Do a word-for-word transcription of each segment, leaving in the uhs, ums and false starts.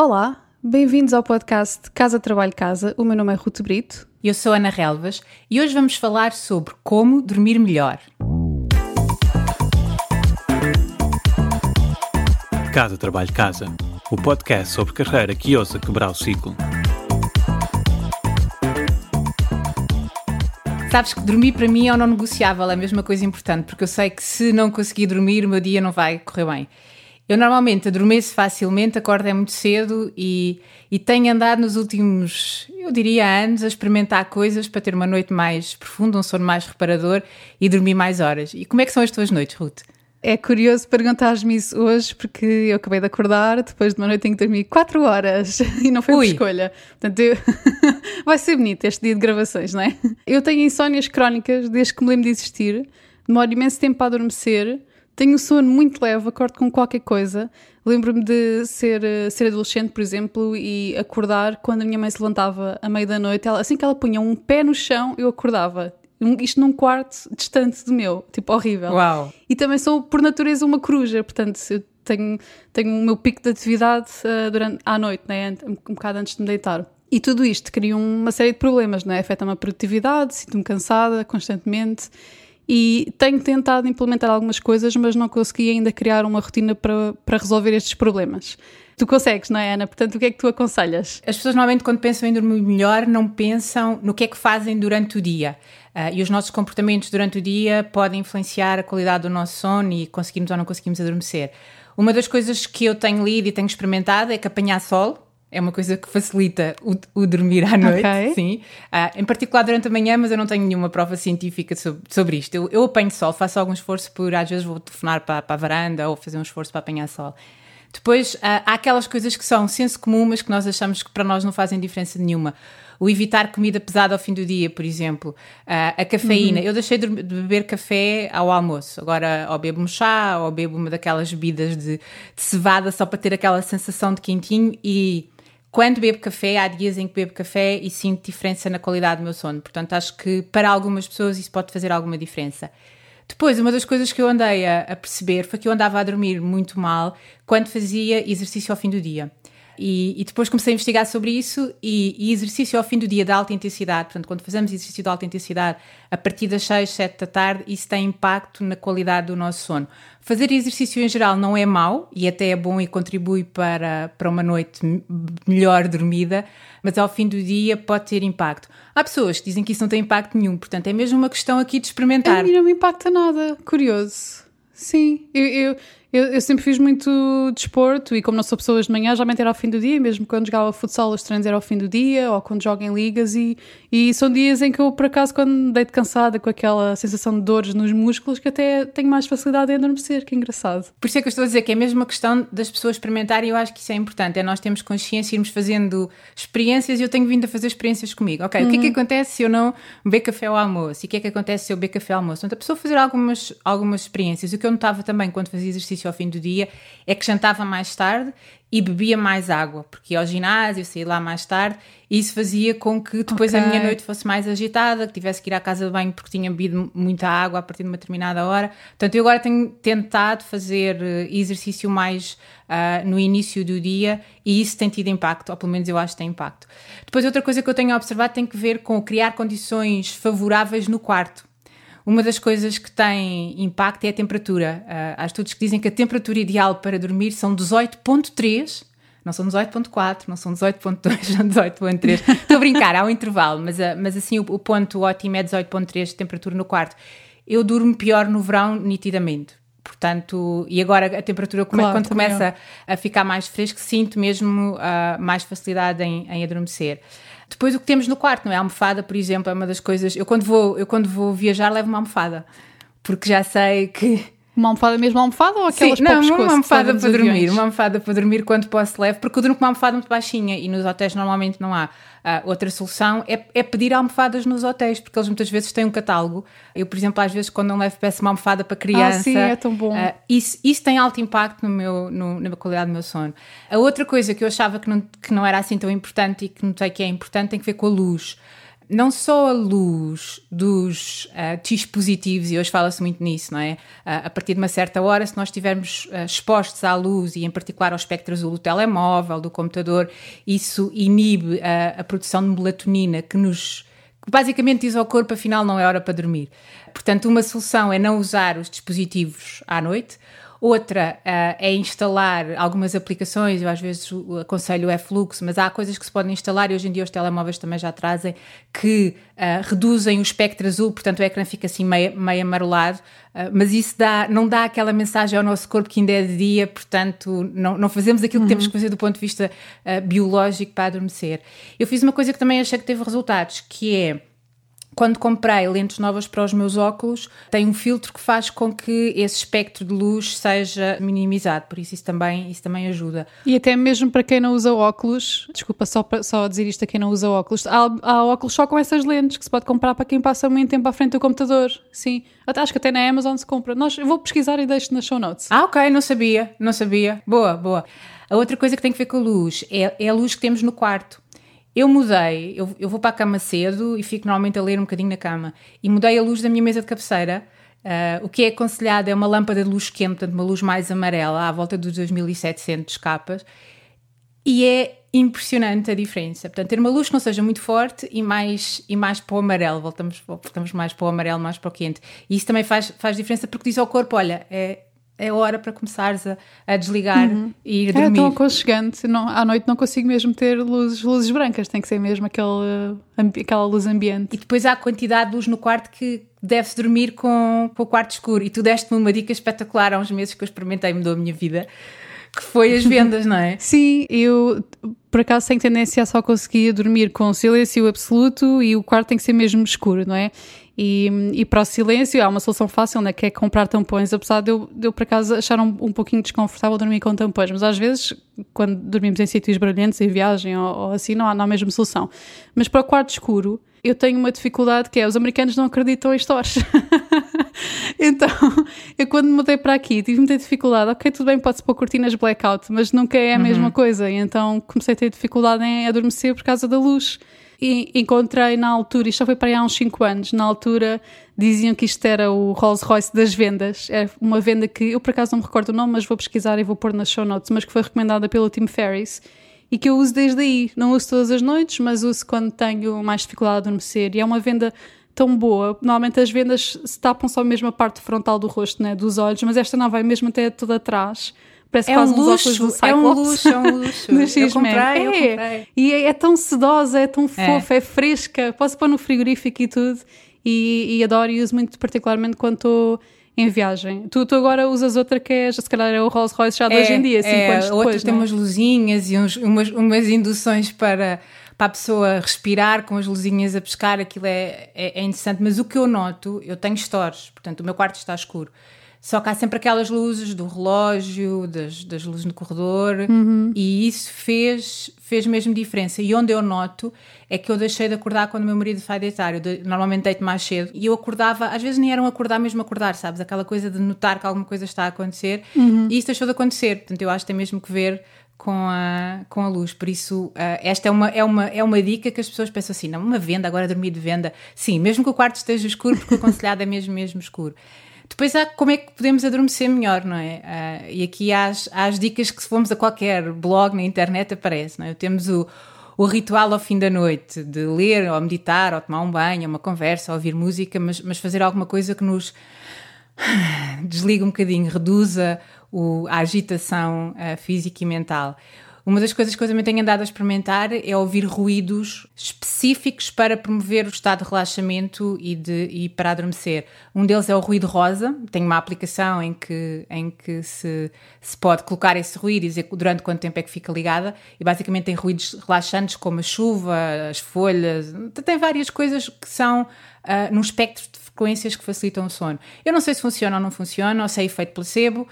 Olá, bem-vindos ao podcast Casa, Trabalho, Casa. O meu nome é Rute Brito. E eu sou Ana Relvas e hoje vamos falar sobre como dormir melhor. Casa, Trabalho, Casa. O podcast sobre carreira que ousa quebrar o ciclo. Sabes que dormir para mim é um não negociável, é a mesma coisa importante, porque eu sei que se não conseguir dormir, o meu dia não vai correr bem. Eu normalmente adormeço facilmente, acordo é muito cedo e, e tenho andado nos últimos, eu diria, anos a experimentar coisas para ter uma noite mais profunda, um sono mais reparador e dormir mais horas. E como é que são as tuas noites, Ruth? É curioso perguntares-me isso hoje porque eu acabei de acordar, depois de uma noite tenho que dormir quatro horas e não foi por escolha. Portanto, eu... vai ser bonito este dia de gravações, não é? Eu tenho insónias crónicas desde que me lembro de existir, demoro imenso tempo para adormecer. Tenho um sono muito leve, acordo com qualquer coisa. Lembro-me de ser, ser adolescente, por exemplo, e acordar quando a minha mãe se levantava à meia da noite. Ela, assim que ela punha um pé no chão, eu acordava. Isto num quarto distante do meu, tipo horrível. Uau. E também sou, por natureza, uma coruja, portanto, eu tenho, tenho o meu pico de atividade uh, durante, à noite, né? um, um bocado antes de me deitar. E tudo isto cria uma série de problemas, não é? Afeta-me a produtividade, sinto-me cansada constantemente. E tenho tentado implementar algumas coisas, mas não consegui ainda criar uma rotina para, para resolver estes problemas. Tu consegues, não é, Ana? Portanto, o que é que tu aconselhas? As pessoas normalmente quando pensam em dormir melhor não pensam no que é que fazem durante o dia. Uh, e os nossos comportamentos durante o dia podem influenciar a qualidade do nosso sono e conseguimos ou não conseguimos adormecer. Uma das coisas que eu tenho lido e tenho experimentado é que apanhar sol é uma coisa que facilita o, o dormir à noite, okay. Sim. Ah, em particular durante a manhã, mas eu não tenho nenhuma prova científica sobre, sobre isto. Eu, eu apanho sol, faço algum esforço por, às vezes vou telefonar para, para a varanda ou fazer um esforço para apanhar sol. Depois, ah, há aquelas coisas que são senso comum, mas que nós achamos que para nós não fazem diferença nenhuma. O evitar comida pesada ao fim do dia, por exemplo. Ah, a cafeína. Uhum. Eu deixei de beber café ao almoço. Agora ou bebo um chá, ou bebo uma daquelas bebidas de, de cevada só para ter aquela sensação de quentinho e... Quando bebo café, há dias em que bebo café e sinto diferença na qualidade do meu sono. Portanto, acho que para algumas pessoas isso pode fazer alguma diferença. Depois, uma das coisas que eu andei a, a perceber foi que eu andava a dormir muito mal quando fazia exercício ao fim do dia. E, e depois comecei a investigar sobre isso e, e exercício ao fim do dia de alta intensidade. Portanto, quando fazemos exercício de alta intensidade a partir das seis, sete da tarde, isso tem impacto na qualidade do nosso sono. Fazer exercício em geral não é mau e até é bom e contribui para, para uma noite melhor dormida, mas ao fim do dia pode ter impacto. Há pessoas que dizem que isso não tem impacto nenhum, portanto é mesmo uma questão aqui de experimentar. A mim não me impacta nada, curioso. Sim, eu, eu, eu, eu sempre fiz muito desporto e como não sou pessoas de manhã, geralmente era ao fim do dia, mesmo quando jogava futsal, os treinos eram ao fim do dia ou quando jogo em ligas e, e são dias em que eu, por acaso, quando deito cansada com aquela sensação de dores nos músculos, que até tenho mais facilidade em adormecer, que é engraçado. Por isso é que eu estou a dizer que é mesmo uma questão das pessoas experimentarem e eu acho que isso é importante, é nós termos consciência e irmos fazendo experiências e eu tenho vindo a fazer experiências comigo. Ok, uhum. O que é que acontece se eu não beber café ao almoço? E o que é que acontece se eu beber café ao almoço? Então a pessoa fazer algumas, algumas experiências. O que eu notava também quando fazia exercício ao fim do dia é que jantava mais tarde e bebia mais água, porque ia ao ginásio, saía lá mais tarde e isso fazia com que depois okay. a minha noite fosse mais agitada, que tivesse que ir à casa de banho porque tinha bebido muita água a partir de uma determinada hora. Portanto, eu agora tenho tentado fazer exercício mais uh, no início do dia e isso tem tido impacto, ou pelo menos eu acho que tem impacto. Depois, outra coisa que eu tenho observado tem que ver com criar condições favoráveis no quarto. Uma das coisas que tem impacto é a temperatura. Uh, há estudos que dizem que a temperatura ideal para dormir são dezoito vírgula três, não são dezoito vírgula quatro, não são dezoito vírgula dois, são dezoito vírgula três. Estou a brincar, há um intervalo, mas, a, mas assim o, o ponto ótimo é dezoito vírgula três de temperatura no quarto. Eu durmo pior no verão, nitidamente. Portanto, e agora a temperatura, come, claro, quando começa eu. a ficar mais fresco, sinto mesmo uh, mais facilidade em, em adormecer. Depois o que temos no quarto, não é? A almofada, por exemplo, é uma das coisas... Eu quando vou, eu, quando vou viajar levo uma almofada, porque já sei que... Uma almofada mesmo almofada ou aquelas Sim, para não, pescoço, uma almofada para dormir, aviões. Uma almofada para dormir quando posso levo, porque eu durmo com uma almofada muito baixinha e nos hotéis normalmente não há uh, outra solução, é, é pedir almofadas nos hotéis, porque eles muitas vezes têm um catálogo. Eu, por exemplo, às vezes quando não levo peço uma almofada para criança. Ah, sim, é tão bom. Uh, isso, isso tem alto impacto no meu, no, na qualidade do meu sono. A outra coisa que eu achava que não, que não era assim tão importante e que notei que é importante tem que ver com a luz. não só a luz dos uh, dispositivos, e hoje fala-se muito nisso, não é? Uh, a partir de uma certa hora, se nós estivermos uh, expostos à luz, e em particular ao espectro azul do telemóvel, do computador, isso inibe uh, a produção de melatonina, que nos que basicamente diz ao corpo, afinal não é hora para dormir. Portanto, uma solução é não usar os dispositivos à noite. Outra uh, é instalar algumas aplicações, eu às vezes aconselho o Fluxo, mas há coisas que se podem instalar, e hoje em dia os telemóveis também já trazem, que uh, reduzem o espectro azul, portanto o ecrã fica assim meio, meio amarelado, uh, mas isso dá, não dá aquela mensagem ao nosso corpo que ainda é de dia, portanto não, não fazemos aquilo que uhum. temos que fazer do ponto de vista uh, biológico para adormecer. Eu fiz uma coisa que também achei que teve resultados, que é... Quando comprei lentes novas para os meus óculos, tem um filtro que faz com que esse espectro de luz seja minimizado, por isso isso também, isso também ajuda. E até mesmo para quem não usa óculos, desculpa só, só dizer isto a quem não usa óculos, há, há óculos só com essas lentes que se pode comprar para quem passa muito tempo à frente do computador, sim. Acho que até na Amazon se compra. Nós, eu vou pesquisar e deixo nas show notes. Ah, ok, não sabia, não sabia. Boa, boa. A outra coisa que tem a ver com a luz é, é a luz que temos no quarto. Eu mudei, eu, eu vou para a cama cedo e fico normalmente a ler um bocadinho na cama, e mudei a luz da minha mesa de cabeceira. Uh, o que é aconselhado é uma lâmpada de luz quente, portanto uma luz mais amarela, à volta dos dois mil e setecentos capas, e é impressionante a diferença. Portanto, ter uma luz que não seja muito forte e mais, e mais para o amarelo, voltamos, voltamos mais para o amarelo, mais para o quente, e isso também faz, faz diferença, porque diz ao corpo, olha, é... é hora para começares a, a desligar uhum. e ir dormir. É tão aconchegante. Não, à noite não consigo mesmo ter luzes, luzes brancas. Tem que ser mesmo aquele, ambi, aquela luz ambiente. E depois há a quantidade de luz no quarto que deve-se dormir com, com o quarto escuro. E tu deste-me uma dica espetacular há uns meses que eu experimentei e mudou a minha vida, que foi as vendas, não é? Sim, eu por acaso tenho tendência a só conseguir dormir com silêncio absoluto e o quarto tem que ser mesmo escuro, não é? E, e para o silêncio há uma solução fácil, né, que é comprar tampões, apesar de eu, de eu por acaso achar um, um pouquinho desconfortável dormir com tampões, mas às vezes quando dormimos em sítios brilhantes, em viagem ou, ou assim, não há, não há a mesma solução. Mas para o quarto escuro eu tenho uma dificuldade, que é os americanos não acreditam em stores. Então eu quando mudei para aqui tive muita dificuldade. Ok, tudo bem, pode-se pôr cortinas blackout, mas nunca é a uhum. mesma coisa, e então comecei a ter dificuldade em adormecer por causa da luz. E encontrei na altura, isto já foi para aí há uns cinco anos, na altura diziam que isto era o Rolls Royce das vendas, é uma venda que eu por acaso não me recordo o nome, mas vou pesquisar e vou pôr nas show notes, mas que foi recomendada pelo Tim Ferriss e que eu uso desde aí, não uso todas as noites, mas uso quando tenho mais dificuldade a adormecer, e é uma venda tão boa. Normalmente as vendas se tapam só mesmo a parte frontal do rosto, né, dos olhos, mas esta não vai mesmo até toda atrás. Parece é quase um luxo, um é um luxo, é um luxo. eu comprei, é. eu comprei. E é, é tão sedosa, é tão fofa, é, é fresca. Posso pôr no frigorífico e tudo. E, e adoro e uso muito, particularmente quando estou em viagem. Tu, tu agora usas outra que é, se calhar é o Rolls Royce já de é, hoje em dia, cinco é, anos depois. Outra tem umas luzinhas e uns, umas, umas induções para, para a pessoa respirar, com as luzinhas a pescar, aquilo é, é, é interessante. Mas o que eu noto, eu tenho stores, portanto o meu quarto está escuro. Só que há sempre aquelas luzes do relógio, das, das luzes no corredor, uhum. e isso fez, fez mesmo diferença. E onde eu noto é que eu deixei de acordar quando o meu marido vai deitar. Eu de, normalmente deito mais cedo e eu acordava, às vezes nem era um acordar mesmo acordar, sabes? Aquela coisa de notar que alguma coisa está a acontecer, uhum. e isso deixou de acontecer. Portanto, eu acho que tem mesmo que ver com a, com a luz. Por isso, uh, esta é uma, é, uma, é uma dica que as pessoas pensam assim, não, uma venda, agora dormir de venda. Sim, mesmo que o quarto esteja escuro, porque o aconselhado é mesmo, mesmo escuro. Depois há como é que podemos adormecer melhor, não é? Uh, e aqui há as, há as dicas que se formos a qualquer blog na internet aparece, não é? Temos o, o ritual ao fim da noite, de ler ou meditar ou tomar um banho, uma conversa, ou ouvir música, mas, mas fazer alguma coisa que nos desliga um bocadinho, reduza o, a agitação uh, física e mental. Uma das coisas que eu também tenho andado a experimentar é ouvir ruídos específicos para promover o estado de relaxamento e, de, e para adormecer. Um deles é o ruído rosa. Tenho uma aplicação em que, em que se, se pode colocar esse ruído e dizer durante quanto tempo é que fica ligada. E basicamente tem ruídos relaxantes como a chuva, as folhas. Tem várias coisas que são uh, num espectro de frequências que facilitam o sono. Eu não sei se funciona ou não funciona, ou se é efeito placebo, uh,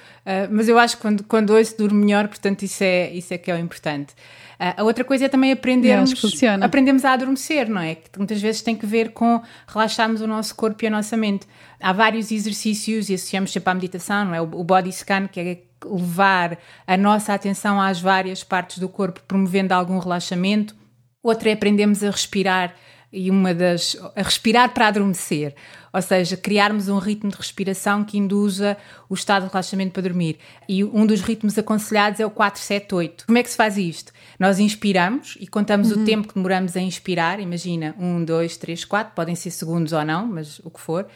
mas eu acho que quando, quando ouço durmo melhor, portanto isso é, isso é que é o importante. Uh, a outra coisa é também aprendermos, aprendermos a adormecer, não é? Que muitas vezes tem que ver com relaxarmos o nosso corpo e a nossa mente. Há vários exercícios e associamos sempre à meditação, não é? O, o body scan, que é levar a nossa atenção às várias partes do corpo, promovendo algum relaxamento. Outra é aprendermos a respirar e uma das... a respirar para adormecer, ou seja, criarmos um ritmo de respiração que induza o estado de relaxamento para dormir. E um dos ritmos aconselhados é o quatro, sete, oito. Como é que se faz isto? Nós inspiramos e contamos uhum. o tempo que demoramos a inspirar, imagina, um, dois, três, quatro, podem ser segundos ou não, mas o que for.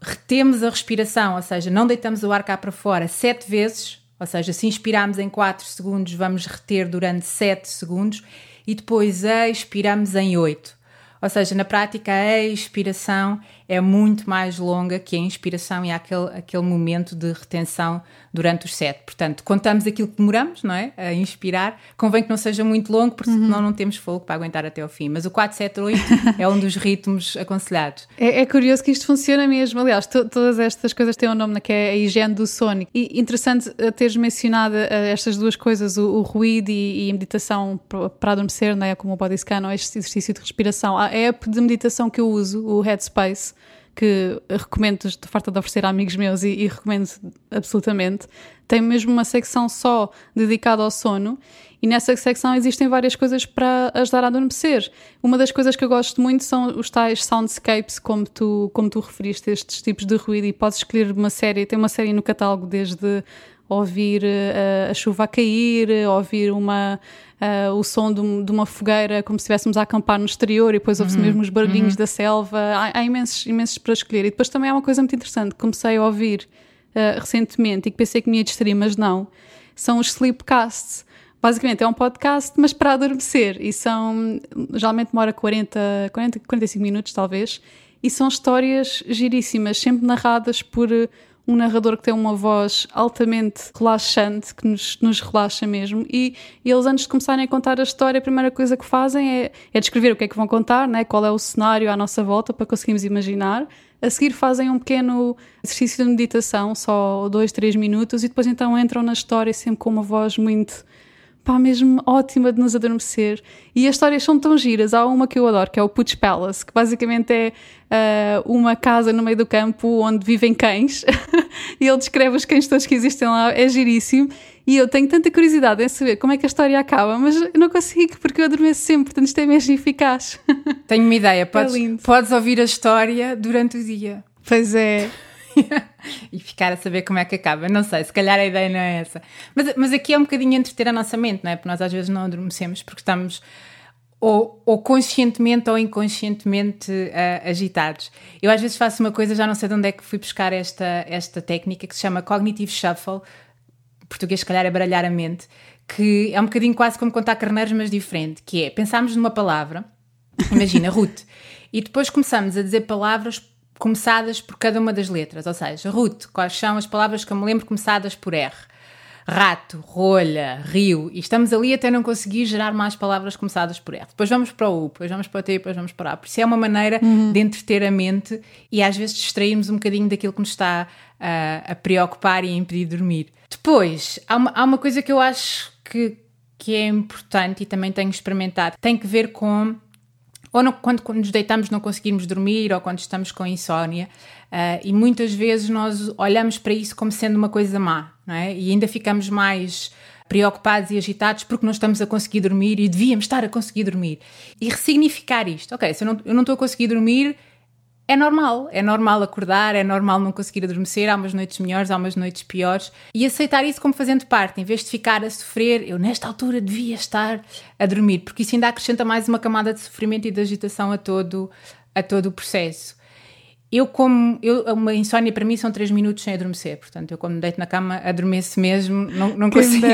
Retemos a respiração, ou seja, não deitamos o ar cá para fora sete vezes, ou seja, se inspirarmos em quatro segundos, vamos reter durante sete segundos e depois expiramos em oito. Ou seja, na prática, a expiração é muito mais longa que a inspiração e há aquele, aquele momento de retenção durante os sete. Portanto, contamos aquilo que demoramos, não é? A inspirar. Convém que não seja muito longo, porque uhum. senão não temos fôlego para aguentar até ao fim. Mas o quatro, sete, oito é um dos ritmos aconselhados. É, é curioso que isto funciona mesmo. Aliás, to, todas estas coisas têm um nome, que é a higiene do sono. E interessante teres mencionado estas duas coisas, o, o ruído e, e a meditação para adormecer, não é? Como o body scan ou este exercício de respiração. A app de meditação que eu uso, o Headspace, que recomendo, estou farta de oferecer a amigos meus e, e recomendo absolutamente, tem mesmo uma secção só dedicada ao sono e nessa secção existem várias coisas para ajudar a adormecer. Uma das coisas que eu gosto muito são os tais soundscapes, como tu, como tu referiste, estes tipos de ruído, e podes escolher uma série, tem uma série no catálogo desde... ouvir uh, a chuva a cair, ouvir uma, uh, o som de, de uma fogueira como se estivéssemos a acampar no exterior e depois ouve-se uhum, mesmo os barulhinhos uhum. da selva. Há, há imensos, imensos para escolher. E depois também há uma coisa muito interessante que comecei a ouvir uh, recentemente e que pensei que me ia distrair, mas não. São os sleepcasts. Basicamente é um podcast, mas para adormecer. E são, geralmente demora quarenta, quarenta, quarenta e cinco minutos talvez. E são histórias giríssimas, sempre narradas por... um narrador que tem uma voz altamente relaxante, que nos, nos relaxa mesmo, e, e eles antes de começarem a contar a história, a primeira coisa que fazem é, é descrever o que é que vão contar, né? Qual é o cenário à nossa volta para conseguirmos imaginar. A seguir fazem um pequeno exercício de meditação, só dois, três minutos, e depois então entram na história sempre com uma voz muito... pá, mesmo ótima de nos adormecer. E as histórias são tão giras. Há uma que eu adoro, que é o Putsch Palace, que basicamente é uh, uma casa no meio do campo onde vivem cães e ele descreve os cães todos que existem lá, é giríssimo. E eu tenho tanta curiosidade em saber como é que a história acaba, mas eu não consigo, porque eu adormeço sempre, portanto isto é mesmo eficaz. Tenho uma ideia, podes, é podes ouvir a história durante o dia. Pois é. E ficar a saber como é que acaba, não sei, se calhar a ideia não é essa, mas, mas aqui é um bocadinho entreter a nossa mente, não é? Porque nós às vezes não adormecemos porque estamos ou, ou conscientemente ou inconscientemente uh, agitados. Eu às vezes faço uma coisa, já não sei de onde é que fui buscar esta, esta técnica que se chama Cognitive Shuffle, em português se calhar é baralhar a mente, que é um bocadinho quase como contar carneiros, mas diferente, que é pensarmos numa palavra, imagina Rute, e depois começamos a dizer palavras começadas por cada uma das letras, ou seja, Rute, quais são as palavras que eu me lembro começadas por R? Rato, rolha, rio, e estamos ali até não conseguir gerar mais palavras começadas por R. Depois vamos para o U, depois vamos para o T, depois vamos para A. Por isso é uma maneira uhum. de entreter a mente e às vezes distrairmos um bocadinho daquilo que nos está uh, a preocupar e a impedir de dormir. Depois, há uma, há uma coisa que eu acho que, que é importante e também tenho experimentado, tem que ver com... ou não, quando, quando nos deitamos não conseguimos dormir ou quando estamos com insónia uh, e muitas vezes nós olhamos para isso como sendo uma coisa má, não é? E ainda ficamos mais preocupados e agitados porque não estamos a conseguir dormir e devíamos estar a conseguir dormir. E ressignificar isto, ok, se eu não, eu não estou a conseguir dormir, é normal, é normal acordar, é normal não conseguir adormecer, há umas noites melhores, há umas noites piores, e aceitar isso como fazendo parte, em vez de ficar a sofrer, eu nesta altura devia estar a dormir, porque isso ainda acrescenta mais uma camada de sofrimento e de agitação a todo, a todo o processo. Eu como, eu, uma insónia para mim são três minutos sem adormecer, portanto eu quando me deito na cama adormeço mesmo, não, não consigo,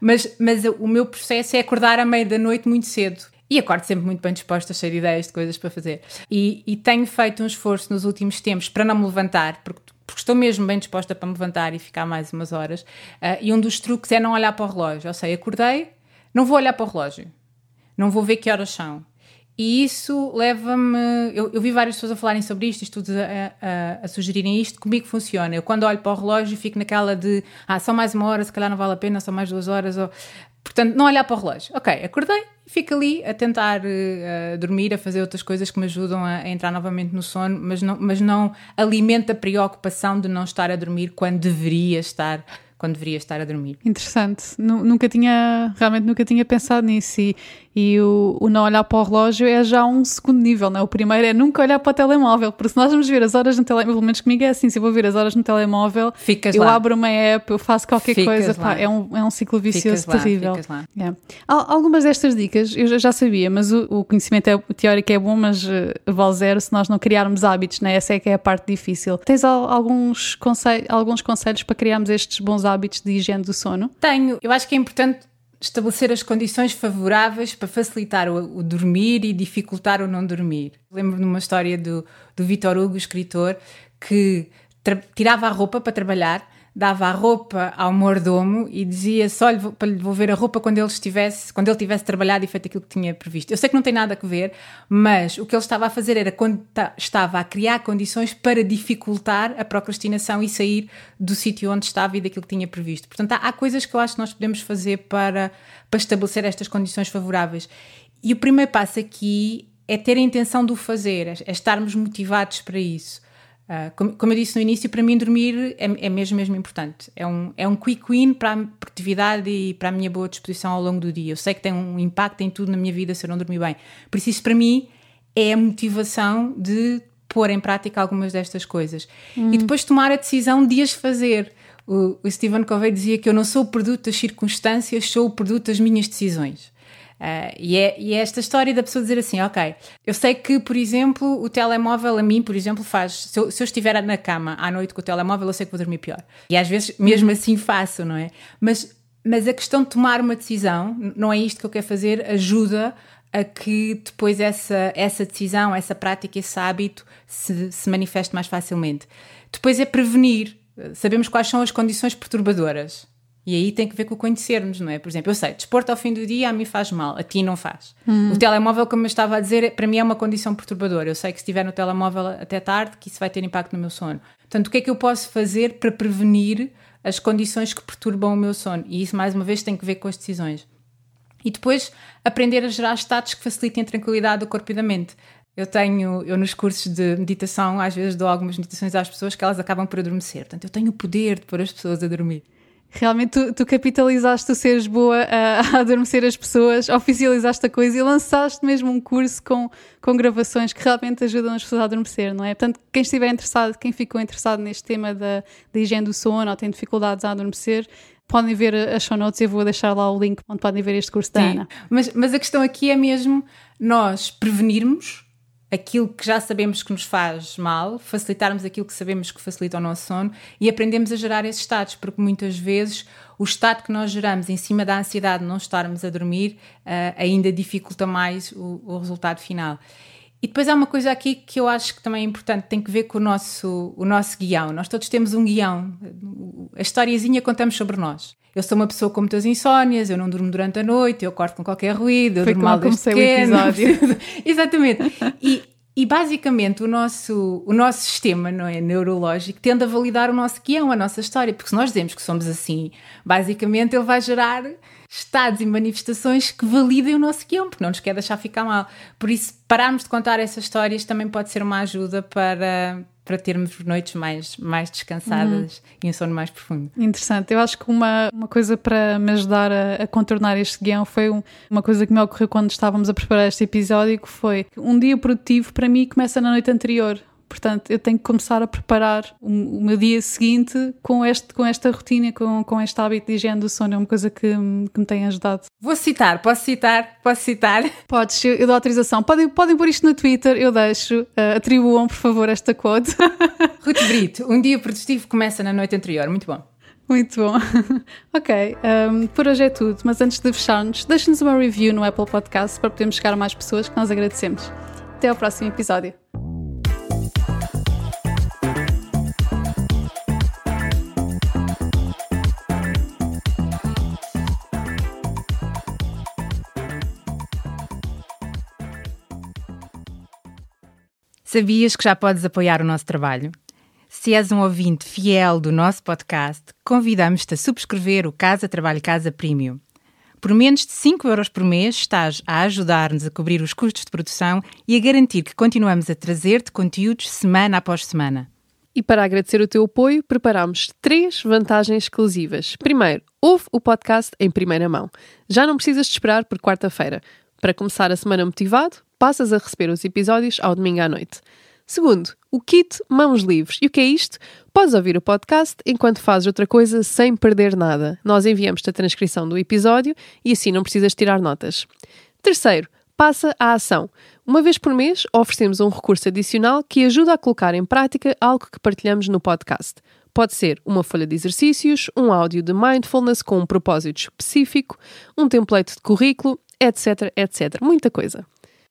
mas, mas o meu processo é acordar à meia da noite muito cedo. E acordo sempre muito bem disposta, cheia de ideias de coisas para fazer. E, e tenho feito um esforço nos últimos tempos para não me levantar, porque, porque estou mesmo bem disposta para me levantar e ficar mais umas horas. Uh, e um dos truques é não olhar para o relógio. Ou seja, acordei, não vou olhar para o relógio. Não vou ver que horas são. E isso leva-me... Eu, eu vi várias pessoas a falarem sobre isto, estudos a, a, a sugerirem isto. Comigo funciona. Eu quando olho para o relógio fico naquela de... Ah, só mais uma hora, se calhar não vale a pena, só mais duas horas. Ou... Portanto, não olhar para o relógio. Ok, acordei. Fico ali a tentar uh, dormir, a fazer outras coisas que me ajudam a, a entrar novamente no sono, mas não, mas não alimenta a preocupação de não estar a dormir quando deveria estar quando deveria estar a dormir. Interessante. Nunca tinha, realmente nunca tinha pensado nisso. E, e o, o não olhar para o relógio é já um segundo nível, não é? O primeiro é nunca olhar para o telemóvel, porque se nós vamos ver as horas no telemóvel, pelo menos comigo é assim, se eu vou ver as horas no telemóvel, ficas eu lá. Abro uma app, eu faço qualquer ficas coisa, pá, é, um, é um ciclo vicioso ficas terrível. Lá, ficas lá. Yeah. Algumas destas dicas eu já sabia, mas o, o conhecimento é, teórico é bom, mas uh, vale zero se nós não criarmos hábitos, né? Essa é que é a parte difícil. Tens al- alguns, consel- alguns conselhos para criarmos estes bons hábitos de higiene do sono? Tenho. Eu acho que é importante estabelecer as condições favoráveis para facilitar o, o dormir e dificultar o não dormir. Lembro-me de uma história do, do Vitor Hugo, escritor, que tra- tirava a roupa para trabalhar, dava a roupa ao mordomo e dizia só lhe, para lhe devolver a roupa quando ele estivesse, quando ele tivesse trabalhado e feito aquilo que tinha previsto. Eu sei que não tem nada a ver, mas o que ele estava a fazer era quando ta, estava a criar condições para dificultar a procrastinação e sair do sítio onde estava e daquilo que tinha previsto. Portanto, há, há coisas que eu acho que nós podemos fazer para, para estabelecer estas condições favoráveis. E o primeiro passo aqui é ter a intenção de o fazer, é estarmos motivados para isso. Uh, como, como eu disse no início, para mim dormir é, é mesmo, mesmo importante. É um, é um quick win para a produtividade e para a minha boa disposição ao longo do dia. Eu sei que tem um impacto em tudo na minha vida se eu não dormir bem. Por isso, isso para mim é a motivação de pôr em prática algumas destas coisas. Hum. E depois tomar a decisão de as fazer. O, o Stephen Covey dizia que eu não sou o produto das circunstâncias, sou o produto das minhas decisões. Uh, e, é, e é esta história da pessoa dizer assim, ok, eu sei que, por exemplo, o telemóvel a mim, por exemplo, faz, se eu, se eu estiver na cama à noite com o telemóvel, eu sei que vou dormir pior, e às vezes mesmo assim faço, não é? Mas, mas a questão de tomar uma decisão, não é isto que eu quero fazer, ajuda a que depois essa, essa decisão, essa prática, esse hábito se, se manifeste mais facilmente. Depois é prevenir, sabemos quais são as condições perturbadoras. E aí tem que ver com o conhecermos, não é? Por exemplo, eu sei, desporto ao fim do dia a mim faz mal, a ti não faz. Hum. O telemóvel, como eu estava a dizer, para mim é uma condição perturbadora. Eu sei que se estiver no telemóvel até tarde, que isso vai ter impacto no meu sono. Portanto, o que é que eu posso fazer para prevenir as condições que perturbam o meu sono? E isso, mais uma vez, tem que ver com as decisões. E depois, aprender a gerar estados que facilitem a tranquilidade do corpo e da mente. Eu tenho, eu nos cursos de meditação, às vezes dou algumas meditações às pessoas que elas acabam por adormecer. Portanto, eu tenho o poder de pôr as pessoas a dormir. Realmente tu, tu capitalizaste, tu seres boa a, a adormecer as pessoas, oficializaste a coisa e lançaste mesmo um curso com, com gravações que realmente ajudam as pessoas a adormecer, não é? Portanto, quem estiver interessado, quem ficou interessado neste tema da, da higiene do sono ou tem dificuldades a adormecer, podem ver as show notes, eu vou deixar lá o link onde podem ver este curso da Sim, Ana. Mas, mas a questão aqui é mesmo nós prevenirmos aquilo que já sabemos que nos faz mal, facilitarmos aquilo que sabemos que facilita o nosso sono e aprendemos a gerar esses estados, porque muitas vezes o estado que nós geramos em cima da ansiedade de não estarmos a dormir uh, ainda dificulta mais o, o resultado final. E depois há uma coisa aqui que eu acho que também é importante, tem que ver com o nosso, o nosso guião. Nós todos temos um guião, a historiazinha contamos sobre nós. Eu sou uma pessoa com muitas insónias, eu não durmo durante a noite, eu acordo com qualquer ruído, eu Foi durmo mal desde pequeno. O episódio. Exatamente. E, e basicamente o nosso, o nosso sistema, não é, neurológico tende a validar o nosso guião, a nossa história, porque se nós dizemos que somos assim, basicamente ele vai gerar estados e manifestações que validem o nosso guião, porque não nos quer deixar ficar mal. Por isso, pararmos de contar essas histórias também pode ser uma ajuda para... para termos noites mais, mais descansadas uhum. e um sono mais profundo. Interessante. Eu acho que uma, uma coisa para me ajudar a, a contornar este guião foi um, uma coisa que me ocorreu quando estávamos a preparar este episódio, que foi um dia produtivo para mim começa na noite anterior. Portanto, eu tenho que começar a preparar o meu dia seguinte com, este, com esta rotina, com, com este hábito de higiene do sono. É uma coisa que, que me tem ajudado. Vou citar, posso citar? Posso citar? Podes, eu dou autorização. Podem, podem pôr isto no Twitter, eu deixo. Uh, atribuam, por favor, esta quote. Rute Brito, um dia produtivo começa na noite anterior. Muito bom. Muito bom. Ok, um, por hoje é tudo. Mas antes de fecharmos, deixem-nos uma review no Apple Podcast para podermos chegar a mais pessoas que nós agradecemos. Até ao próximo episódio. Sabias que já podes apoiar o nosso trabalho? Se és um ouvinte fiel do nosso podcast, convidamos-te a subscrever o Casa, Trabalho, Casa Premium. Por menos de cinco euros por mês estás a ajudar-nos a cobrir os custos de produção e a garantir que continuamos a trazer-te conteúdos semana após semana. E para agradecer o teu apoio, preparámos três vantagens exclusivas. Primeiro, ouve o podcast em primeira mão. Já não precisas de esperar por quarta-feira. Para começar a semana motivado, passas a receber os episódios ao domingo à noite. Segundo, o kit Mãos Livres. E o que é isto? Podes ouvir o podcast enquanto fazes outra coisa sem perder nada. Nós enviamos-te a transcrição do episódio e assim não precisas tirar notas. Terceiro, passa à ação. Uma vez por mês, oferecemos um recurso adicional que ajuda a colocar em prática algo que partilhamos no podcast. Pode ser uma folha de exercícios, um áudio de mindfulness com um propósito específico, um template de currículo, etc, etcétera. Muita coisa.